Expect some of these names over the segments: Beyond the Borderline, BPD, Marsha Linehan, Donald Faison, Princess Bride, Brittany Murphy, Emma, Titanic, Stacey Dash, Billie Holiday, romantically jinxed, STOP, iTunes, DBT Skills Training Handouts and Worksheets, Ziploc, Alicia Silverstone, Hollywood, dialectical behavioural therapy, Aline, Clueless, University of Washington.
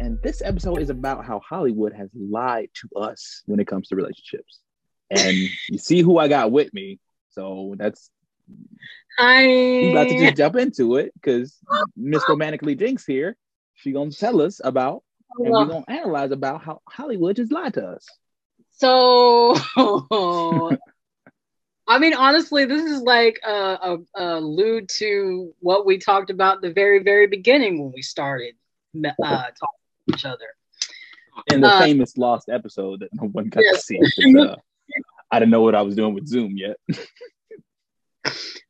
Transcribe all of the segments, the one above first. And this episode is about how Hollywood has lied to us when it comes to relationships. And you see who I got with me. So that's... I'm about to just jump into it because Miss Romantically Jinx here, she gonna tell us about, and we're gonna analyze about how Hollywood just lied to us. So... I mean, honestly, this is like a allude to what we talked about at the very, very beginning when we started. Talk to each other in the famous lost episode that no one got to see. I didn't know what I was doing with Zoom yet.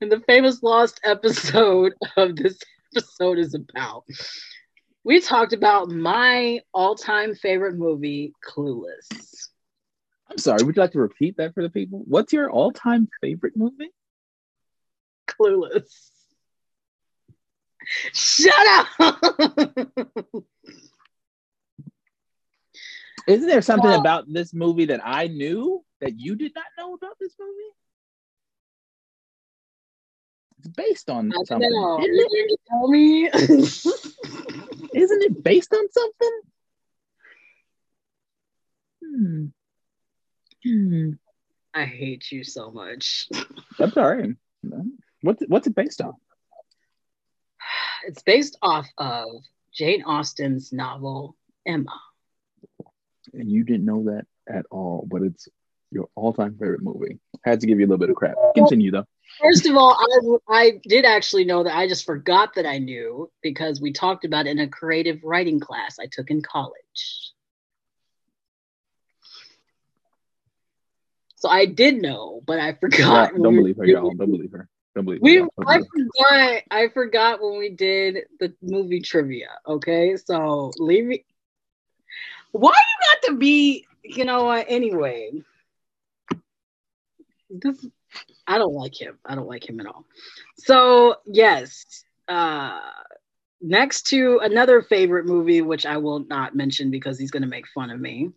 And the famous lost episode of this episode is about, we talked about my all-time favorite movie, Clueless. I'm sorry, would you like to repeat that for the people? What's your all-time favorite movie? Clueless. Shut up! Isn't there something about this movie that I knew that you did not know about this movie? It's based on something. Isn't it? Tell me. Isn't it based on something? I hate you so much. I'm sorry. What's it based on? It's based off of Jane Austen's novel, Emma. And you didn't know that at all, but it's your all-time favorite movie. Had to give you a little bit of crap. Continue, though. First of all, I did actually know that. I just forgot that I knew because we talked about it in a creative writing class I took in college. So I did know, but I forgot. Don't believe her, y'all. Don't believe her. I forgot when we did the movie trivia. Okay, so leave me. Why you got to be? You know what? Anyway, I don't like him. I don't like him at all. So yes, next to another favorite movie, which I will not mention because he's going to make fun of me.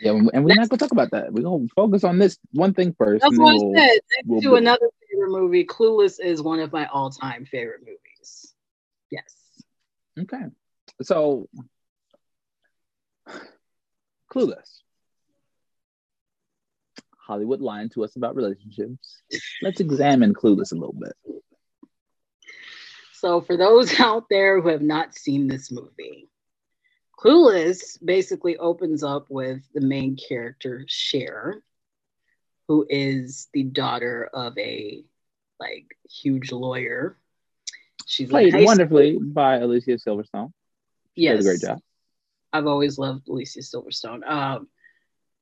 Yeah, and we're not going to talk about that. We're going to focus on this one thing first. That's what I said. Next to another favorite movie, Clueless is one of my all-time favorite movies. Yes. Okay. So, Clueless. Hollywood lying to us about relationships. Let's examine Clueless a little bit. So, for those out there who have not seen this movie, Clueless basically opens up with the main character, Cher, who is the daughter of a huge lawyer. She's played wonderfully by Alicia Silverstone. Yes, she did a great job. I've always loved Alicia Silverstone.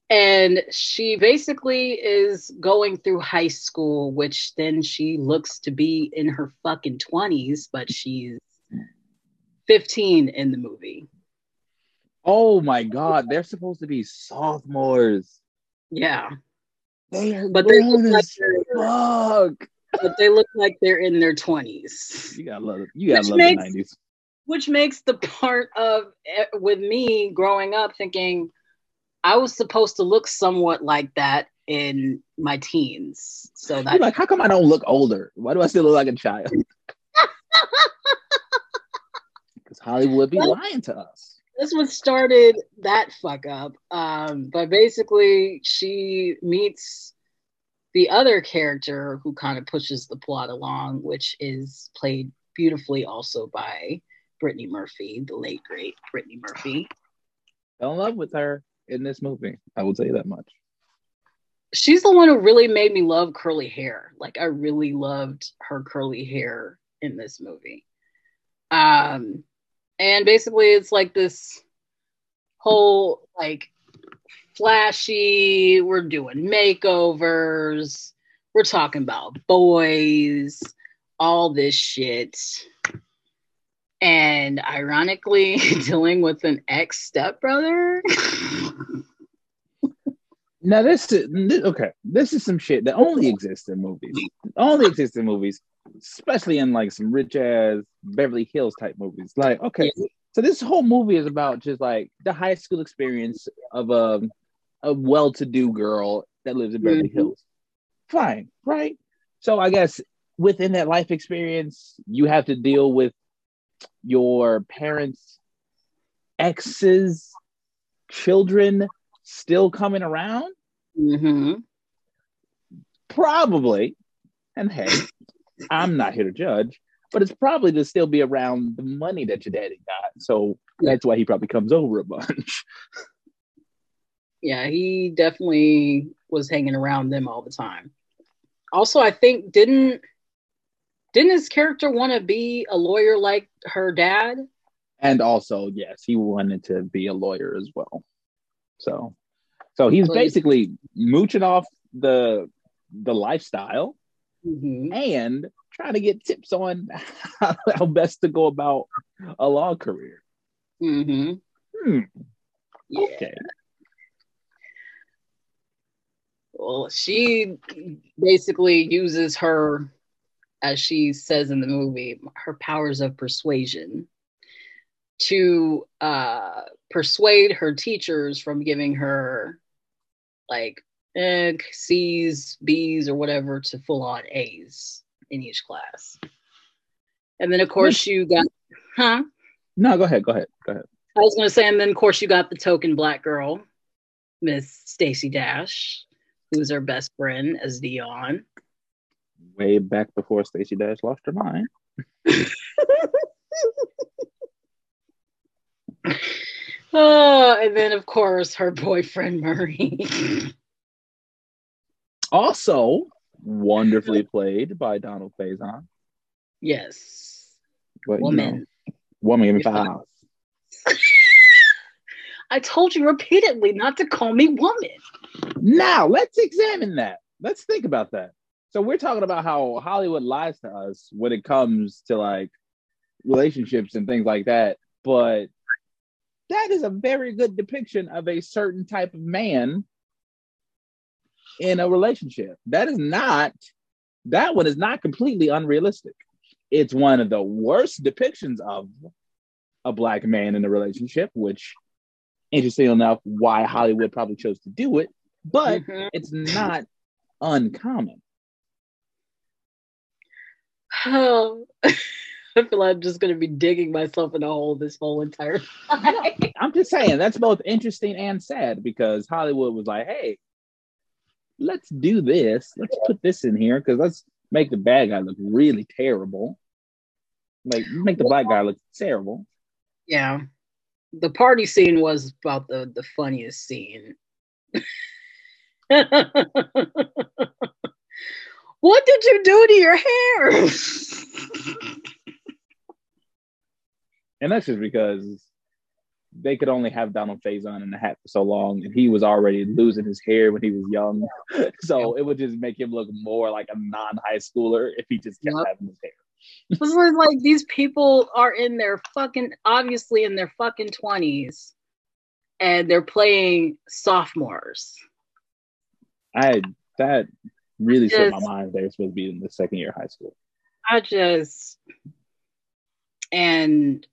And she basically is going through high school, which then she looks to be in her fucking 20s, but she's 15 in the movie. Oh my God, they're supposed to be sophomores. Yeah. But they look like they're in their 20s. You gotta love it. You gotta love the 90s. Which makes the part of with me growing up thinking I was supposed to look somewhat like that in my teens. So that's how come I don't look older? Why do I still look like a child? Because Hollywood be lying to us. This one started that fuck up. But basically, she meets the other character who kind of pushes the plot along, which is played beautifully also by Brittany Murphy, the late, great Brittany Murphy. Fell in love with her in this movie. I will tell you that much. She's the one who really made me love curly hair. I really loved her curly hair in this movie. And basically, it's this whole flashy, we're doing makeovers, we're talking about boys, all this shit. And ironically, dealing with an ex-stepbrother. Now, this is some shit that only exists in movies. Especially in some rich ass Beverly Hills type movies. So this whole movie is about just the high school experience of a well-to-do girl that lives in Beverly Hills. fine, right? So I guess within that life experience, you have to deal with your parents' exes, children still coming around? Mm-hmm. Probably. And hey, I'm not here to judge, but it's probably to still be around the money that your daddy got. So that's why he probably comes over a bunch. Yeah, he definitely was hanging around them all the time. Also, I think, didn't his character want to be a lawyer like her dad? And also, yes, he wanted to be a lawyer as well. So he's basically mooching off the lifestyle, mm-hmm, and trying to get tips on how best to go about a law career. Mm-hmm. Yeah. Okay. Well, she basically uses her, as she says in the movie, her powers of persuasion to persuade her teachers from giving her like C's, B's, or whatever to full on A's in each class. And then, of course, you got, huh? No, go ahead. I was going to say, and then, of course, you got the token black girl, Miss Stacey Dash, who's her best friend as Dion. Way back before Stacey Dash lost her mind. Oh, and then, of course, her boyfriend, Murray. Also, wonderfully played by Donald Faison. Yes. But, woman. You know, woman in the house. I told you repeatedly not to call me woman. Now, let's examine that. Let's think about that. So we're talking about how Hollywood lies to us when it comes to like relationships and things like that. But that is a very good depiction of a certain type of man in a relationship. That one is not completely unrealistic. It's one of the worst depictions of a black man in a relationship, which, interesting enough, why Hollywood probably chose to do it, but mm-hmm, it's not uncommon. Oh, I feel like I'm just going to be digging myself in a hole this whole entire time. No, I'm just saying, that's both interesting and sad, because Hollywood was like, hey, let's do this. Let's put this in here, because let's make the bad guy look really terrible. Like, make the black guy look terrible. Yeah. The party scene was about the funniest scene. What did you do to your hair? And that's just because they could only have Donald Faison in the hat for so long, and he was already losing his hair when he was young. So it would just make him look more like a non-high schooler if he just kept having his hair. This is like, these people are in their fucking 20s, and they're playing sophomores. That really slipped my mind. They're supposed to be in the second year of high school. And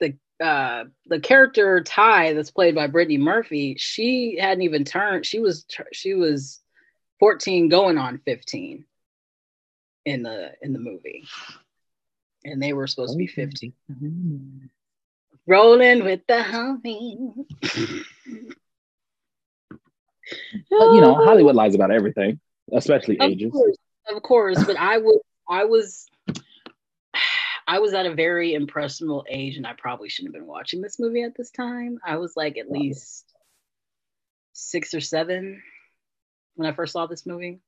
the character Ty, that's played by Brittany Murphy, she hadn't even turned. She was 14, going on 15. In the movie, and they were supposed to be 50. Mm-hmm. Rolling with the homie. But, you know, Hollywood lies about everything, especially ages. Of course, but I was at a very impressionable age, and I probably shouldn't have been watching this movie at this time. I was like at least 6 or 7 when I first saw this movie.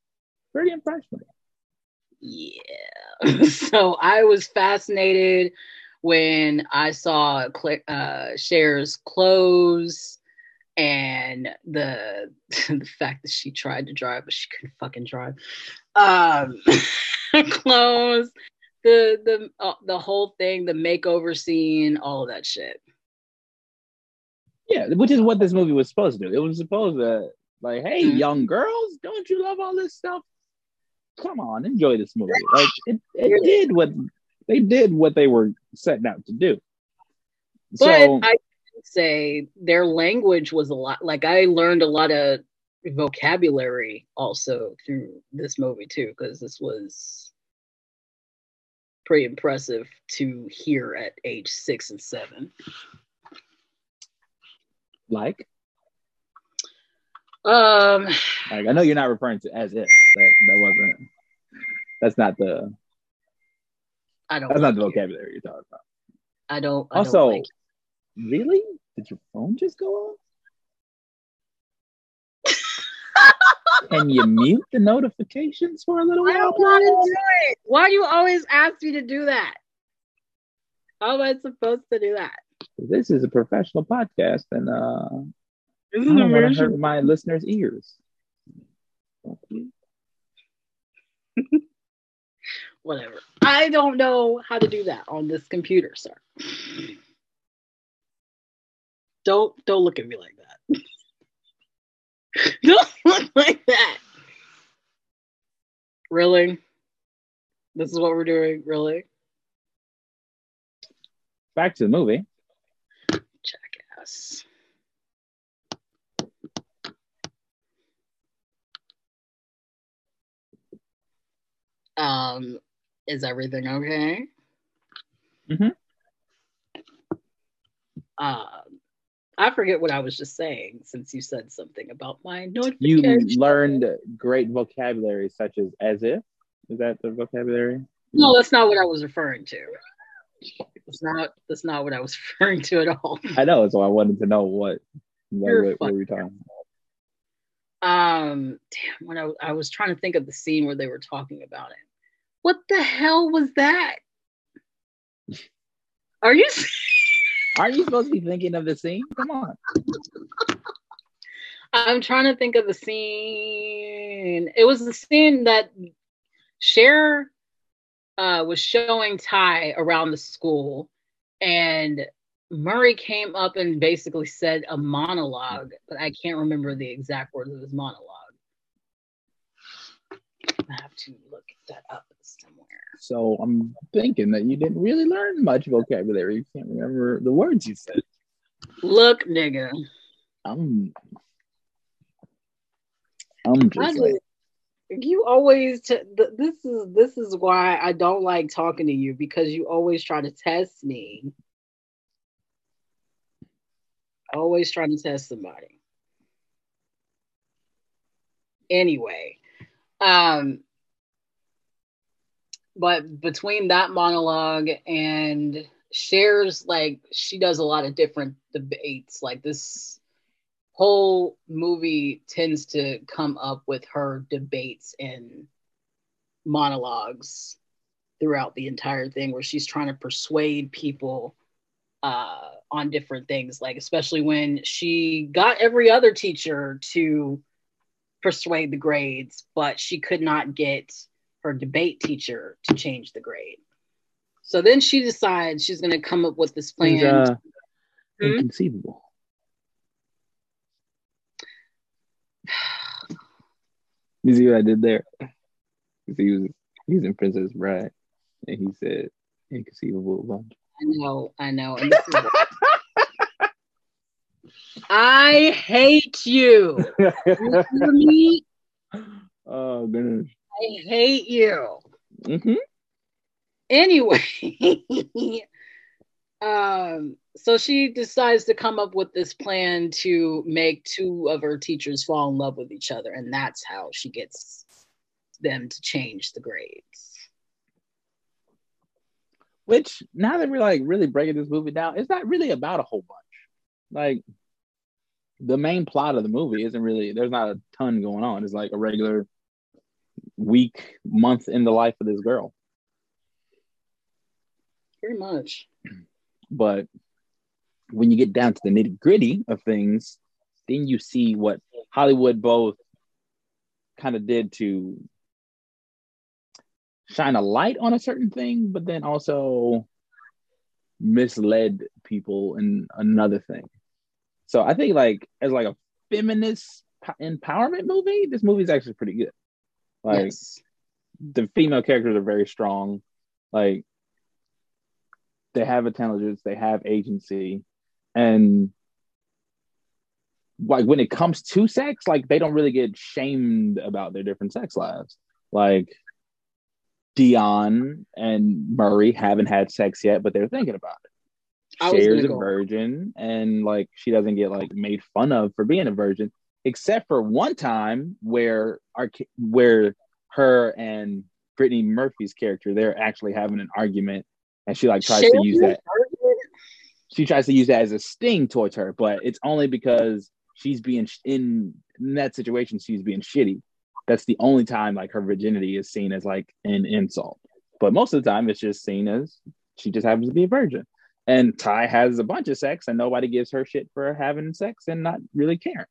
Pretty impressionable. Yeah. So I was fascinated when I saw Cher's clothes and the fact that she tried to drive, but she couldn't fucking drive. Clothes, the whole thing, the makeover scene, all of that shit. Yeah, which is what this movie was supposed to do. It was supposed to, like, hey, mm-hmm, young girls, don't you love all this stuff? Come on, enjoy this movie. Like, it did what they were setting out to do. But so, I would say their language was a lot. Like, I learned a lot of vocabulary also through this movie too, because this was pretty impressive to hear at age 6 and 7. Like I know you're not referring to as if that wasn't. That's not the. I don't. That's like not the vocabulary you're talking about. I don't. Really? Did your phone just go off? Can you mute the notifications for a little while? I don't want to do it. Why do you always ask me to do that? How am I supposed to do that? This is a professional podcast, and I don't want to hurt my listeners' ears. Whatever. I don't know how to do that on this computer, sir. Don't look at me like that. Don't look like that. Really? This is what we're doing? Really? Back to the movie. Jackass. Is everything okay? Mm-hmm. I forget what I was just saying since you said something about my notifications. You learned great vocabulary such as if? Is that the vocabulary? No, that's not what I was referring to. That's not what I was referring to at all. I know, so I wanted to know what were you talking about. Damn, when I was trying to think of the scene where they were talking about it. What the hell was that? Are you supposed to be thinking of the scene? Come on. I'm trying to think of the scene. It was the scene that Cher was showing Ty around the school, and Murray came up and basically said a monologue, but I can't remember the exact words of his monologue. I have to look that up somewhere. So I'm thinking that you didn't really learn much vocabulary. You can't remember the words you said. Look, nigga. I'm just like, you always this is why I don't like talking to you, because you always try to test me. Always trying to test somebody. Anyway, but between that monologue and Cher's, like, she does a lot of different debates. Like, this whole movie tends to come up with her debates and monologues throughout the entire thing, where she's trying to persuade people on different things, like especially when she got every other teacher to persuade the grades, but she could not get her debate teacher to change the grade. So then she decides she's going to come up with this plan. Inconceivable. You see what I did there? He was in Princess Bride, and he said inconceivable bunch. I know. And this is I hate you. You hear me? Oh, goodness. I hate you. Mm-hmm. Anyway, so she decides to come up with this plan to make two of her teachers fall in love with each other, and that's how she gets them to change the grades. Which, now that we're like really breaking this movie down, it's not really about a whole bunch. Like, the main plot of the movie isn't really, there's not a ton going on. It's like a regular week, month in the life of this girl. Pretty much. But when you get down to the nitty gritty of things, then you see what Hollywood both kind of did to shine a light on a certain thing, but then also misled people in another thing. So I think, like, as like a feminist empowerment movie, this movie is actually pretty good. Like, yes. The female characters are very strong. Like, they have intelligence, they have agency, and like when it comes to sex, like they don't really get shamed about their different sex lives. Like Dion and Murray haven't had sex yet, but they're thinking about it. Cher's a virgin, and like she doesn't get like made fun of for being a virgin, except for one time where her and Brittany Murphy's character, they're actually having an argument, and she like tries to use that. She tries to use that as a sting towards her, but it's only because she's being in that situation. She's being shitty. That's the only time like her virginity is seen as like an insult. But most of the time, it's just seen as she just happens to be a virgin. And Ty has a bunch of sex, and nobody gives her shit for having sex and not really caring.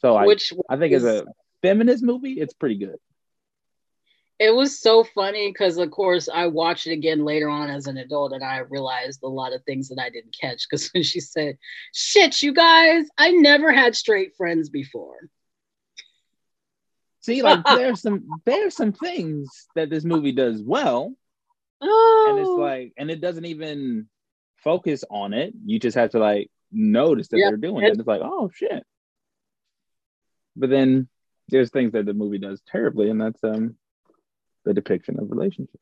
So I think as a feminist movie, it's pretty good. It was so funny because, of course, I watched it again later on as an adult, and I realized a lot of things that I didn't catch. Because when she said, "Shit, you guys, I never had straight friends before." See, like there's some things that this movie does well, and it's like, and it doesn't even focus on it. You just have to like notice that they're doing it. And it's like, oh shit. But then there's things that the movie does terribly, and that's the depiction of relationships.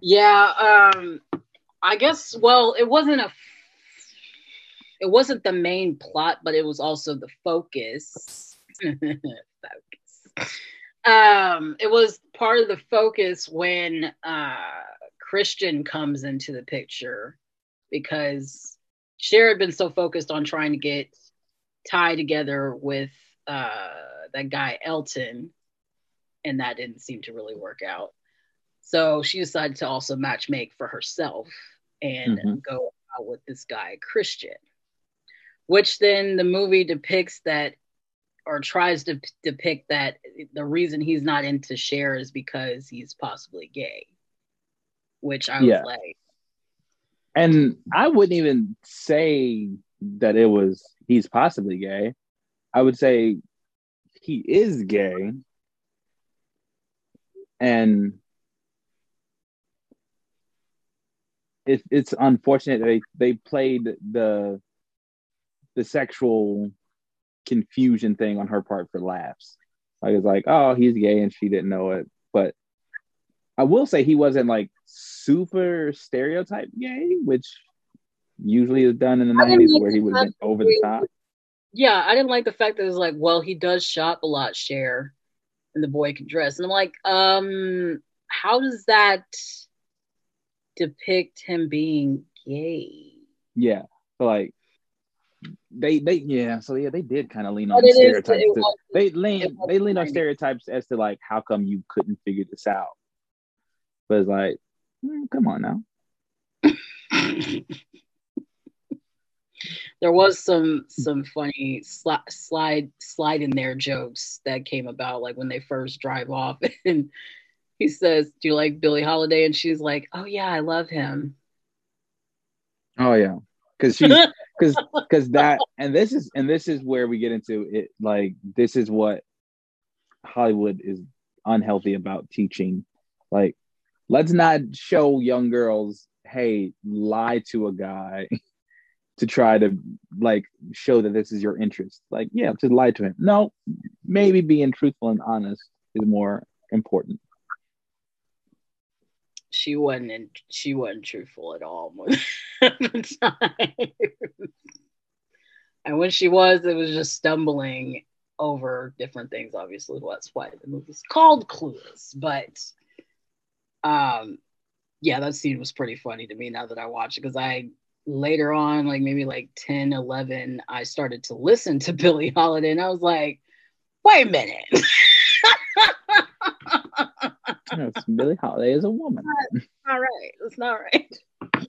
Yeah, I guess. Well, it wasn't the main plot, but it was also the focus. It was part of the focus when Christian comes into the picture, because Cher had been so focused on trying to get Ty together with that guy Elton, and that didn't seem to really work out. So she decided to also matchmake for herself and go out with this guy Christian, which then the movie depicts that, or tries to depict that the reason he's not into Cher is because he's possibly gay. Which I was like, and I wouldn't even say that it was he's possibly gay. I would say he is gay, and it's unfortunate that they played the sexual confusion thing on her part for laughs. Like it's like, oh, he's gay, and she didn't know it, but. I will say he wasn't like super stereotype gay, which usually is done in the 90s where he would have been over the top. Yeah, I didn't like the fact that it was like, well, he does shop a lot, Cher, and the boy can dress. And I'm like, how does that depict him being gay? Yeah, so like they did kind of lean on stereotypes. They lean on stereotypes as to like how come you couldn't figure this out. Was like, come on now. There was some funny slide in there jokes that came about, like when they first drive off, and he says, "Do you like Billie Holiday?" And she's like, "Oh yeah, I love him." Oh yeah, because that, and this is where we get into it. Like this is what Hollywood is unhealthy about teaching, like. Let's not show young girls, hey, lie to a guy to try to like show that this is your interest. Like, yeah, just lie to him. No, maybe being truthful and honest is more important. She wasn't truthful at all most of the time. And when she was, it was just stumbling over different things. Obviously, that's why the movie's called Clueless, but. Yeah, that scene was pretty funny to me now that I watched it, because I later on, like maybe like 10, 11, I started to listen to Billie Holiday, and I was like, wait a minute. Billie Holiday is a woman. It's not right. It's not right.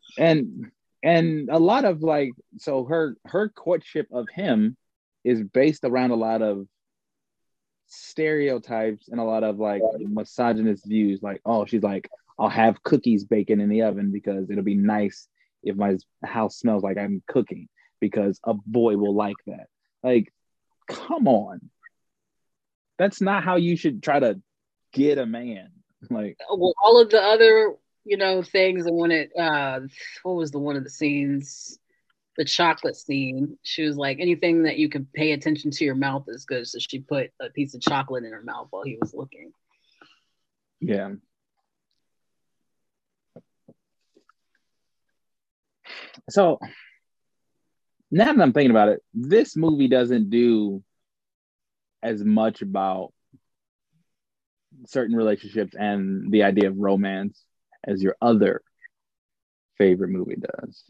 And a lot of like, so her courtship of him is based around a lot of stereotypes and a lot of like misogynist views, like, oh, she's like, I'll have cookies baking in the oven because it'll be nice if my house smells like I'm cooking, because a boy will like that. Like, come on, that's not how you should try to get a man. Like, well, all of the other, you know, things. And when it what was the one of the scenes the chocolate scene, she was like, anything that you can pay attention to your mouth is good. So she put a piece of chocolate in her mouth while he was looking. Yeah. So now that I'm thinking about it, this movie doesn't do as much about certain relationships and the idea of romance as your other favorite movie does.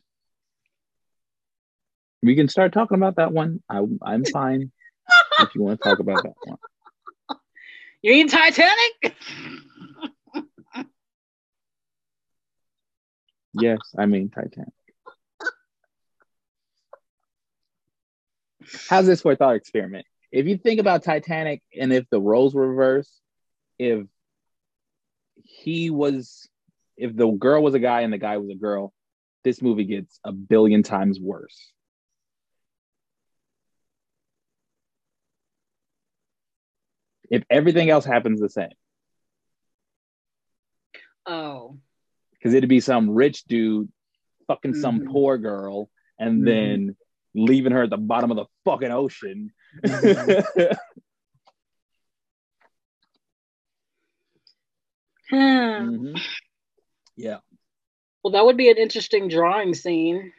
We can start talking about that one. I'm fine if you want to talk about that one. You mean Titanic? Yes, I mean Titanic. How's this for a thought experiment? If you think about Titanic and if the roles were reversed, if the girl was a guy and the guy was a girl, this movie gets a billion times worse. If everything else happens the same. Oh. Because it'd be some rich dude fucking some poor girl and then leaving her at the bottom of the fucking ocean. Yeah. Well, that would be an interesting drawing scene.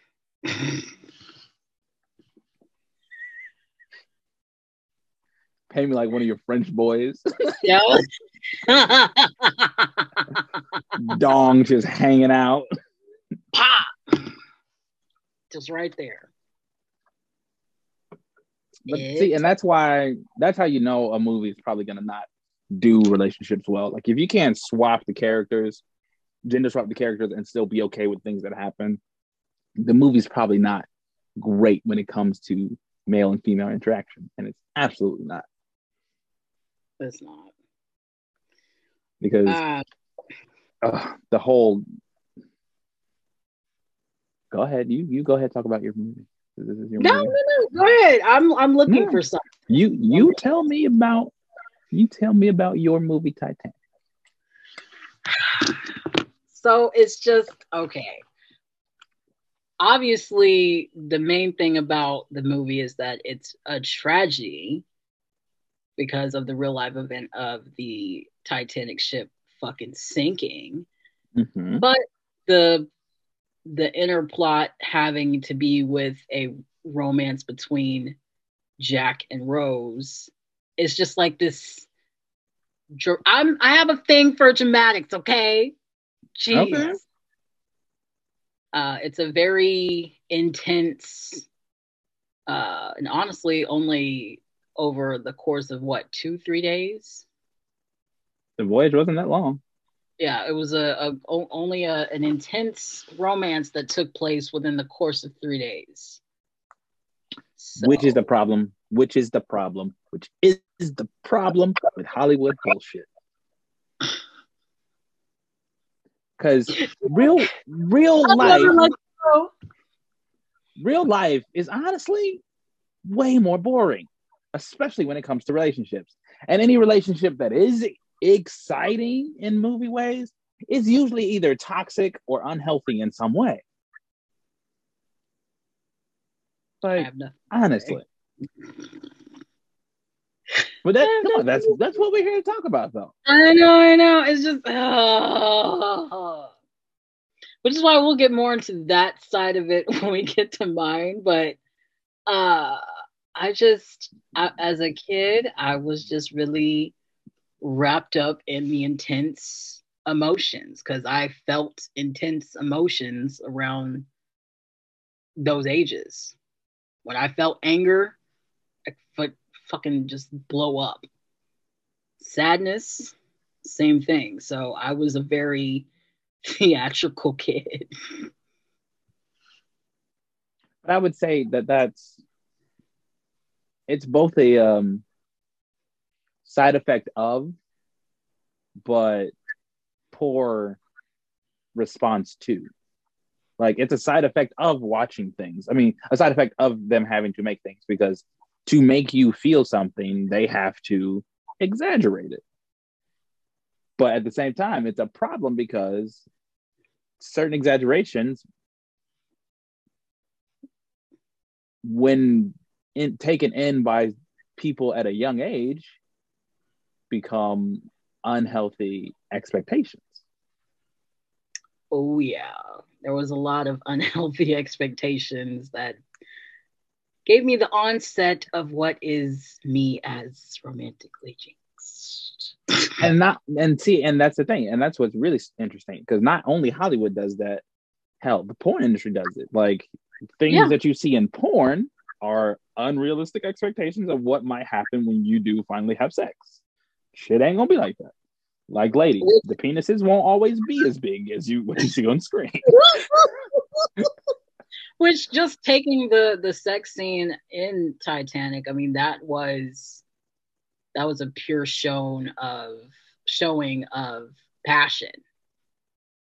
Pay me like one of your French boys. Yeah. Dong just hanging out. Pop. Just right there. But see, and that's how you know a movie is probably going to not do relationships well. Like if you can't gender swap the characters and still be okay with things that happen, the movie's probably not great when it comes to male and female interaction. And it's absolutely not. It's not. Because the whole... Go ahead. You go ahead and talk about your movie. No. Go ahead. I'm looking for something. You tell me about your movie Titanic. So it's just okay. Obviously, the main thing about the movie is that it's a tragedy because of the real life event of the Titanic ship fucking sinking. Mm-hmm. But the inner plot having to be with a romance between Jack and Rose is just like this. I have a thing for dramatics, okay? Jeez. Okay. It's a very intense, and honestly only over the course of 2-3 days. The voyage wasn't that long. Yeah, it was only an intense romance that took place within the course of 3 days. So. Which is the problem with Hollywood bullshit. Because real life is honestly way more boring, especially when it comes to relationships. And any relationship that is exciting in movie ways is usually either toxic or unhealthy in some way. Like, honestly. But that's what we're here to talk about, though. I know. It's just, which is why we'll get more into that side of it when we get to mine. But as a kid, I was just really wrapped up in the intense emotions because I felt intense emotions around those ages. When I felt anger, I fucking just blow up. Sadness, same thing. So I was a very theatrical kid. But I would say it's both a side effect of, but poor response to. Like it's a side effect of watching things. I mean, a side effect of them having to make things, because to make you feel something, they have to exaggerate it. But at the same time, it's a problem because certain exaggerations when taken in by people at a young age, become unhealthy expectations. Oh yeah, there was a lot of unhealthy expectations that gave me the onset of what is me as romantically jinxed. and that's the thing, and that's what's really interesting, because not only Hollywood does that, hell, the porn industry does it. Like things that you see in porn are unrealistic expectations of what might happen when you do finally have sex. Shit ain't gonna be like that. Like, ladies, the penises won't always be as big as you see on screen. Which, just taking the sex scene in Titanic, I mean, that was a pure showing of passion.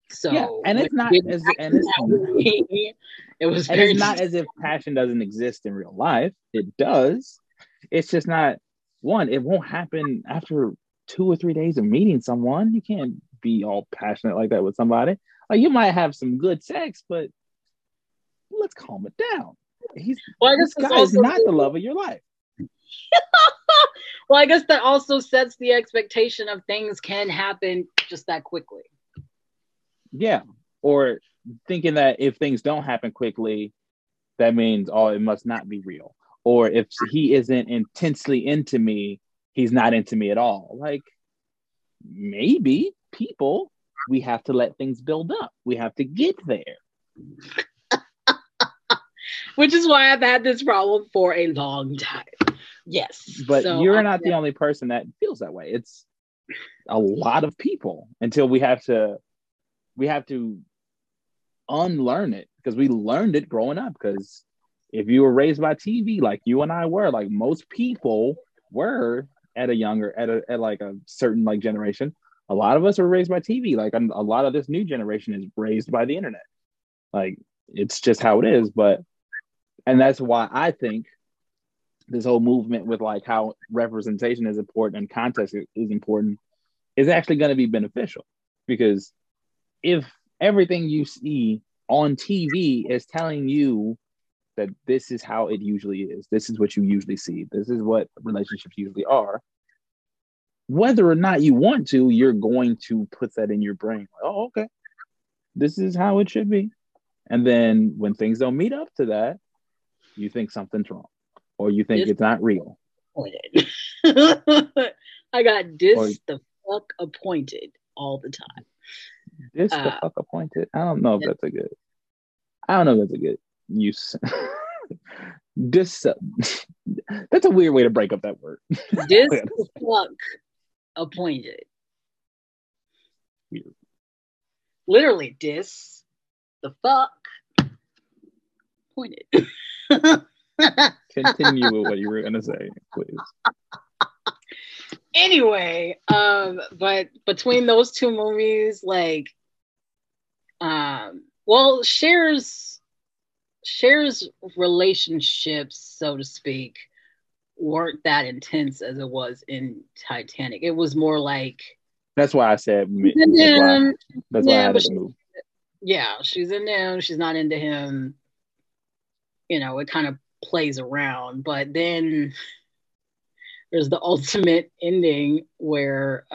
So yeah, and it's not as if passion doesn't exist in real life. It does. It's just not one. It won't happen after 2 or 3 days of meeting someone. You can't be all passionate like that with somebody. Like, you might have some good sex, but let's calm it down. This guy is not the love of your life. Well, I guess that also sets the expectation of things can happen just that quickly. Yeah, or thinking that if things don't happen quickly, that means, oh, it must not be real. Or if he isn't intensely into me, he's not into me at all. Like, maybe people, we have to let things build up. We have to get there. Which is why I've had this problem for a long time. Yes. But you're not the only person that feels that way. It's a lot of people until we have to unlearn it, because we learned it growing up. Because if you were raised by TV, like you and I were, like most people were at a certain generation, a lot of us were raised by TV. Like, a lot of this new generation is raised by the internet. Like, it's just how it is. And that's why I think this whole movement with like how representation is important and context is important is actually going to be beneficial, because if everything you see on TV is telling you that this is how it usually is, this is what you usually see, this is what relationships usually are, whether or not you want to, you're going to put that in your brain. Oh, okay, this is how it should be. And then when things don't meet up to that, you think something's wrong, or you think it's not real. I got the fuck appointed all the time. This the fuck appointed. I don't know if that's a good use. That's a weird way to break up that word. This the fuck appointed. Weird. Literally, this the fuck appointed. Continue with what you were gonna say, please. Anyway, but between those two movies, like, well, Cher's relationships, so to speak, weren't that intense as it was in Titanic. It was more like, that's why I said, that's why I had to move. Yeah, she's into him, she's not into him. You know, it kind of plays around, but then there's the ultimate ending where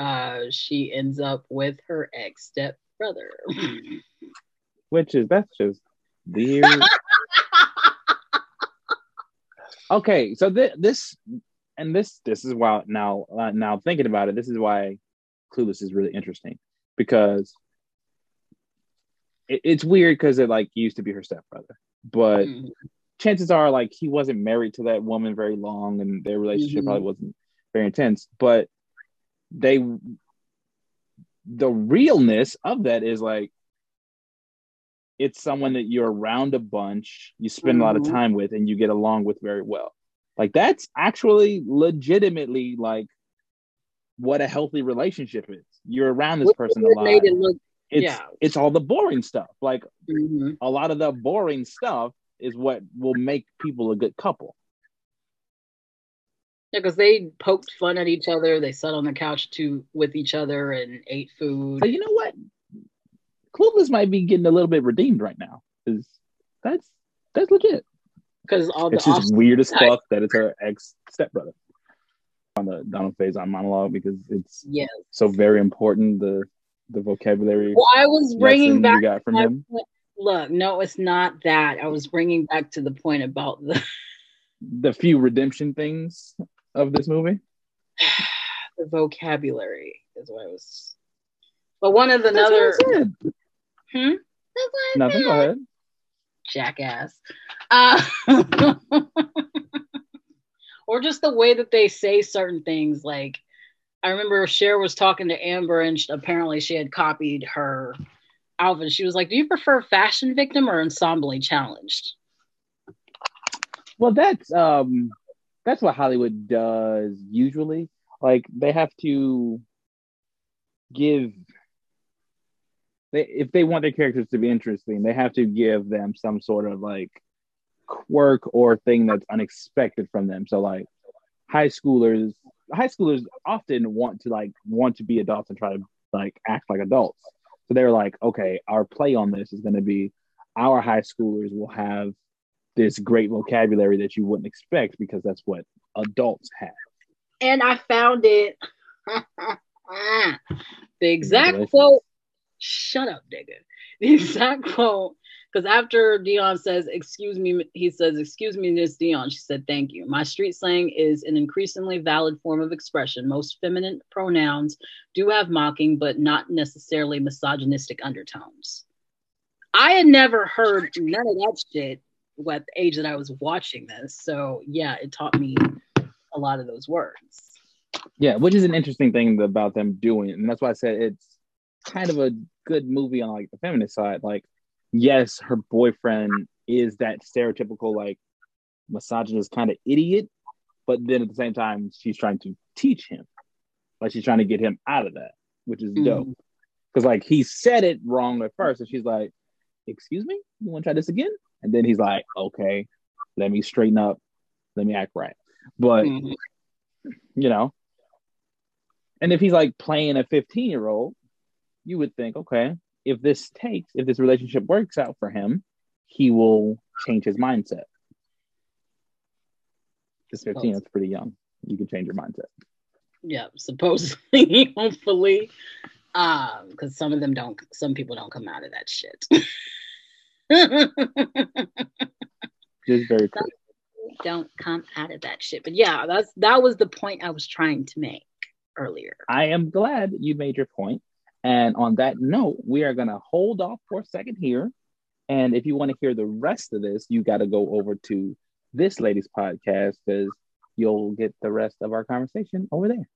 she ends up with her ex stepbrother. That's just weird. Okay, so this is why now thinking about it, this is why Clueless is really interesting, because it's weird, because it like used to be her stepbrother, but chances are, like, he wasn't married to that woman very long, and their relationship probably wasn't very intense. But the realness of that is, like, it's someone that you're around a bunch, you spend a lot of time with, and you get along with very well. Like, that's actually legitimately, like, what a healthy relationship is. You're around this person a lot. It's all the boring stuff. Like, a lot of the boring stuff is what will make people a good couple. Yeah, because they poked fun at each other. They sat on the couch with each other and ate food. So you know what? Clueless might be getting a little bit redeemed right now. That's legit. because all the it's just weird as fuck that it's her ex stepbrother on the Donald Faison monologue, because it's so very important the vocabulary. Well, I was bringing back got from him. Look, no, it's not that. I was bringing back to the point about the few redemption things of this movie. The vocabulary is what I was. But one of the Nothing. Go ahead. Jackass. Or just the way that they say certain things. Like, I remember Cher was talking to Amber, and apparently she had copied her outfit. She was like, "Do you prefer fashion victim or ensemble challenged?" Well, that's what Hollywood does usually. Like, they have to give. If they want their characters to be interesting, they have to give them some sort of like quirk or thing that's unexpected from them. So like high schoolers often want to be adults and try to like act like adults. So they're like, okay, our play on this is going to be our high schoolers will have this great vocabulary that you wouldn't expect because that's what adults have. And I found it. The exact quote. Shut up, nigga. The exact quote, because after Dion says, "Excuse me," he says, "Excuse me, Miss Dion." She said, "Thank you. My street slang is an increasingly valid form of expression. Most feminine pronouns do have mocking, but not necessarily misogynistic undertones." I had never heard none of that shit at the age that I was watching this. So yeah, it taught me a lot of those words. Yeah, which is an interesting thing about them doing it. And that's why I said it's kind of a good movie on like the feminist side. Like, yes, her boyfriend is that stereotypical like misogynist kind of idiot, but then at the same time she's trying to teach him, like she's trying to get him out of that, which is dope, because like he said it wrong at first and she's like, "Excuse me, you want to try this again?" And then he's like, "Okay, let me straighten up, let me act right." But you know, and if he's like playing a 15-year-old, you would think, okay, if this relationship works out for him, he will change his mindset. Because 15, that's pretty young. You can change your mindset. Yeah, supposedly, hopefully. Because some people don't come out of that shit. Just very cool. Don't come out of that shit. But yeah, that was the point I was trying to make earlier. I am glad you made your point. And on that note, we are going to hold off for a second here. And if you want to hear the rest of this, you got to go over to This Lady's Podcast, because you'll get the rest of our conversation over there.